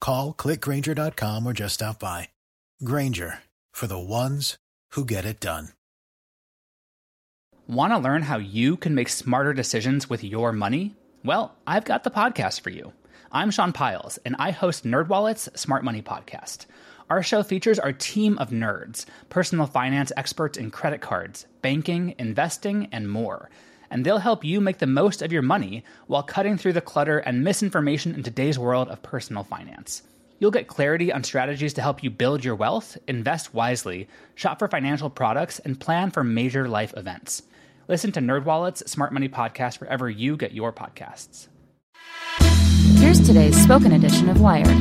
Call, clickgrainger.com, or just stop by. Grainger, for the ones who get it done. Want to learn how you can make smarter decisions with your money? Well, I've got the podcast for you. I'm Sean Piles, and I host NerdWallet's Smart Money Podcast. Our show features our team of nerds, personal finance experts in credit cards, banking, investing, and more. And they'll help you make the most of your money while cutting through the clutter and misinformation in today's world of personal finance. You'll get clarity on strategies to help you build your wealth, invest wisely, shop for financial products, and plan for major life events. Listen to NerdWallet's Smart Money Podcast wherever you get your podcasts. Here's today's spoken edition of Wired.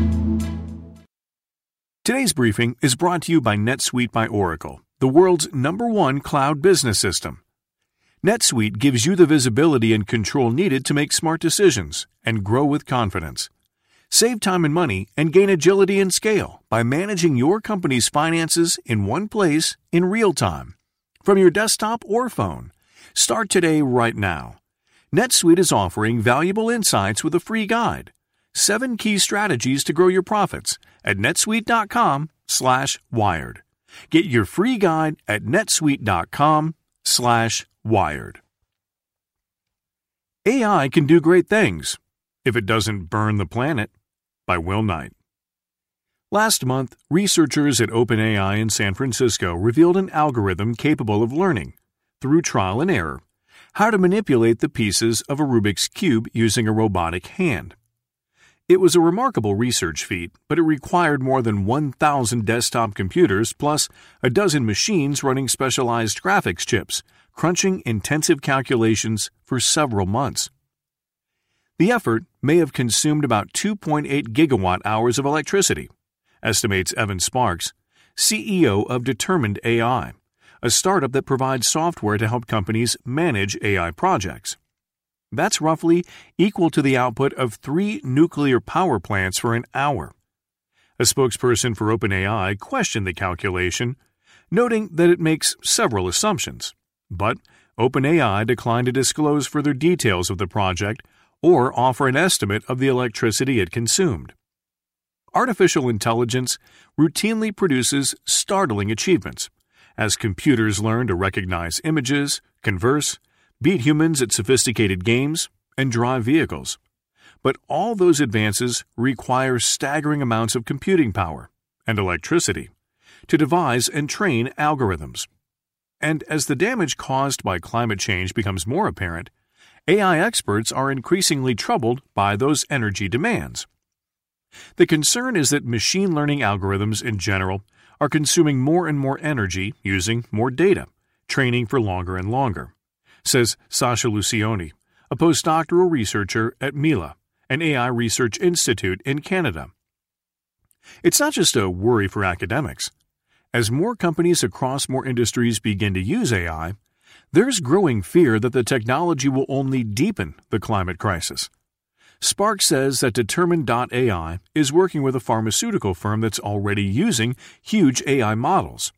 Today's briefing is brought to you by NetSuite by Oracle, the world's #1 cloud business system. NetSuite gives you the visibility and control needed to make smart decisions and grow with confidence. Save time and money and gain agility and scale by managing your company's finances in one place in real time, from your desktop or phone. Start today right now. NetSuite is offering valuable insights with a free guide, 7 key strategies to grow your profits at netsuite.com/wired. Get your free guide at netsuite.com/wired. AI can do great things if it doesn't burn the planet, by Will Knight. Last month, researchers at OpenAI in San Francisco revealed an algorithm capable of learning, through trial and error, how to manipulate the pieces of a Rubik's Cube using a robotic hand. It was a remarkable research feat, but it required more than 1,000 desktop computers plus a dozen machines running specialized graphics chips, crunching intensive calculations for several months. The effort may have consumed about 2.8 gigawatt-hours of electricity, estimates Evan Sparks, CEO of Determined AI, a startup that provides software to help companies manage AI projects. That's roughly equal to the output of 3 nuclear power plants for an hour. A spokesperson for OpenAI questioned the calculation, noting that it makes several assumptions. But OpenAI declined to disclose further details of the project or offer an estimate of the electricity it consumed. Artificial intelligence routinely produces startling achievements, as computers learn to recognize images, converse, beat humans at sophisticated games, and drive vehicles. But all those advances require staggering amounts of computing power and electricity to devise and train algorithms. And as the damage caused by climate change becomes more apparent, AI experts are increasingly troubled by those energy demands. The concern is that machine learning algorithms in general are consuming more and more energy using more data, training for longer and longer, says Sasha Luccioni, a postdoctoral researcher at MILA, an AI research institute in Canada. It's not just a worry for academics. As more companies across more industries begin to use AI, there's growing fear that the technology will only deepen the climate crisis. Sparks says that Determined.ai is working with a pharmaceutical firm that's already using huge AI models.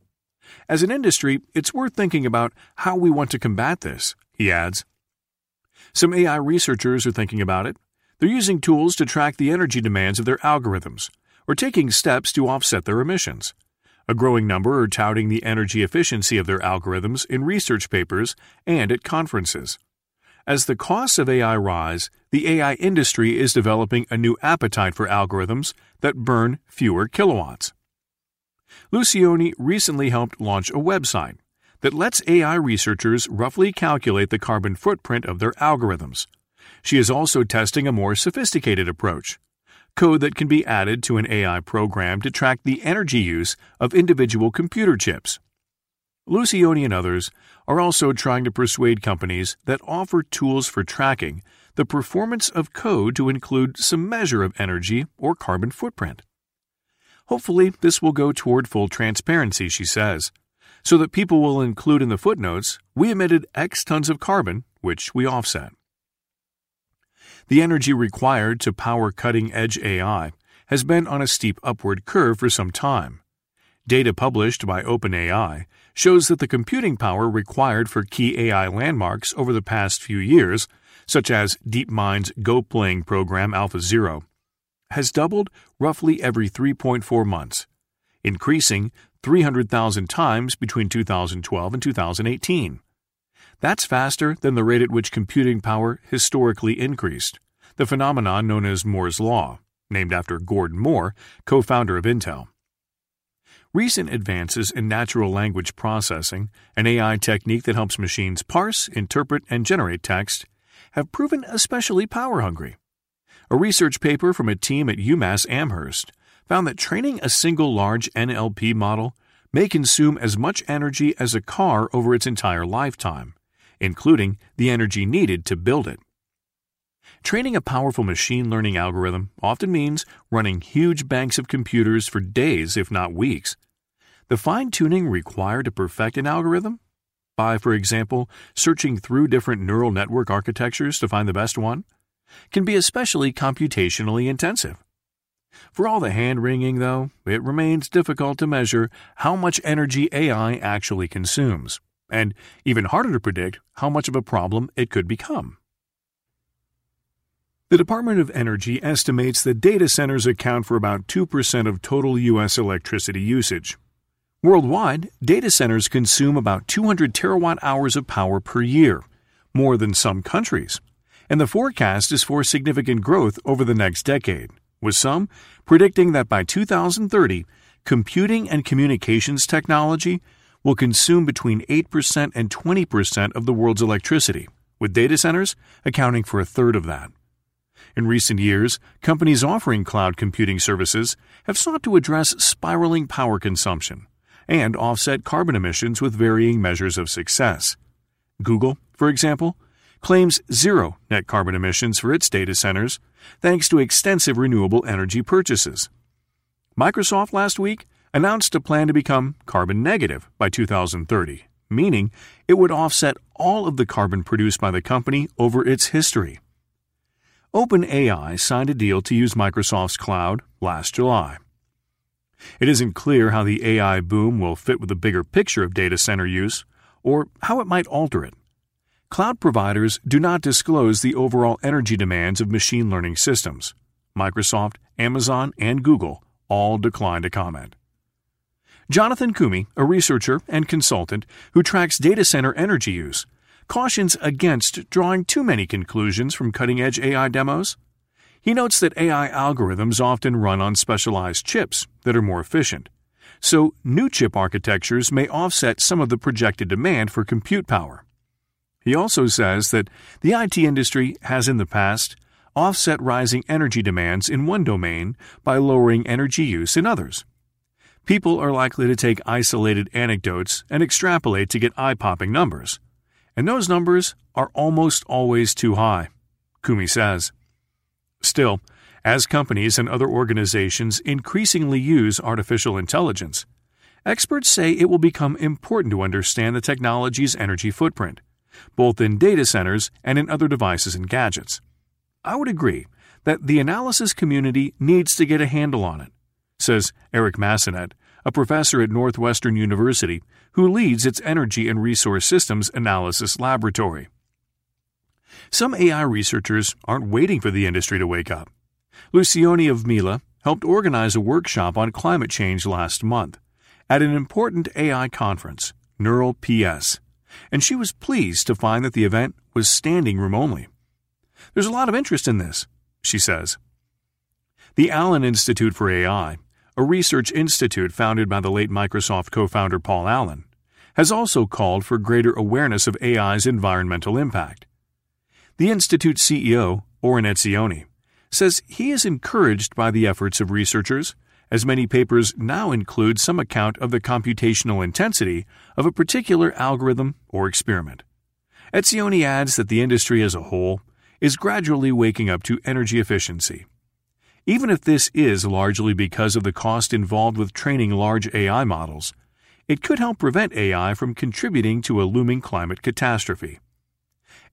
As an industry, it's worth thinking about how we want to combat this, he adds. Some AI researchers are thinking about it. They're using tools to track the energy demands of their algorithms or taking steps to offset their emissions. A growing number are touting the energy efficiency of their algorithms in research papers and at conferences. As the costs of AI rise, the AI industry is developing a new appetite for algorithms that burn fewer kilowatts. Luccioni recently helped launch a website that lets AI researchers roughly calculate the carbon footprint of their algorithms. She is also testing a more sophisticated approach, code that can be added to an AI program to track the energy use of individual computer chips. Luccioni and others are also trying to persuade companies that offer tools for tracking the performance of code to include some measure of energy or carbon footprint. Hopefully, this will go toward full transparency, she says, so that people will include in the footnotes, we emitted X tons of carbon, which we offset. The energy required to power cutting-edge AI has been on a steep upward curve for some time. Data published by OpenAI shows that the computing power required for key AI landmarks over the past few years, such as DeepMind's Go-playing program AlphaZero, has doubled roughly every 3.4 months, increasing 300,000 times between 2012 and 2018. That's faster than the rate at which computing power historically increased, the phenomenon known as Moore's Law, named after Gordon Moore, co-founder of Intel. Recent advances in natural language processing, an AI technique that helps machines parse, interpret, and generate text, have proven especially power-hungry. A research paper from a team at UMass Amherst found that training a single large NLP model may consume as much energy as a car over its entire lifetime, including the energy needed to build it. Training a powerful machine learning algorithm often means running huge banks of computers for days, if not weeks. The fine-tuning required to perfect an algorithm, by, for example, searching through different neural network architectures to find the best one, can be especially computationally intensive. For all the hand-wringing, though, it remains difficult to measure how much energy AI actually consumes, and even harder to predict how much of a problem it could become. The Department of Energy estimates that data centers account for about 2% of total U.S. electricity usage. Worldwide, data centers consume about 200 terawatt-hours of power per year, more than some countries, and the forecast is for significant growth over the next decade, with some predicting that by 2030, computing and communications technology will consume between 8% and 20% of the world's electricity, with data centers accounting for a third of that. In recent years, companies offering cloud computing services have sought to address spiraling power consumption and offset carbon emissions with varying measures of success. Google, for example, claims zero net carbon emissions for its data centers thanks to extensive renewable energy purchases. Microsoft last week announced a plan to become carbon negative by 2030, meaning it would offset all of the carbon produced by the company over its history. OpenAI signed a deal to use Microsoft's cloud last July. It isn't clear how the AI boom will fit with the bigger picture of data center use or how it might alter it. Cloud providers do not disclose the overall energy demands of machine learning systems. Microsoft, Amazon, and Google all declined to comment. Jonathan Kumi, a researcher and consultant who tracks data center energy use, cautions against drawing too many conclusions from cutting-edge AI demos. He notes that AI algorithms often run on specialized chips that are more efficient, so new chip architectures may offset some of the projected demand for compute power. He also says that the IT industry has in the past offset rising energy demands in one domain by lowering energy use in others. People are likely to take isolated anecdotes and extrapolate to get eye-popping numbers, and those numbers are almost always too high, Kumi says. Still, as companies and other organizations increasingly use artificial intelligence, experts say it will become important to understand the technology's energy footprint, both in data centers and in other devices and gadgets. I would agree that the analysis community needs to get a handle on it, says Eric Massenet, a professor at Northwestern University who leads its Energy and Resource Systems Analysis Laboratory. Some AI researchers aren't waiting for the industry to wake up. Luccioni of MILA helped organize a workshop on climate change last month at an important AI conference, Neural PS, and she was pleased to find that the event was standing room only. There's a lot of interest in this, she says. The Allen Institute for AI, a research institute founded by the late Microsoft co-founder Paul Allen, has also called for greater awareness of AI's environmental impact. The Institute's CEO, Oren Etzioni, says he is encouraged by the efforts of researchers, as many papers now include some account of the computational intensity of a particular algorithm or experiment. Etzioni adds that the industry as a whole is gradually waking up to energy efficiency. Even if this is largely because of the cost involved with training large AI models, it could help prevent AI from contributing to a looming climate catastrophe.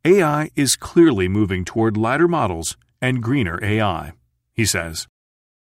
AI is clearly moving toward lighter models and greener AI, he says.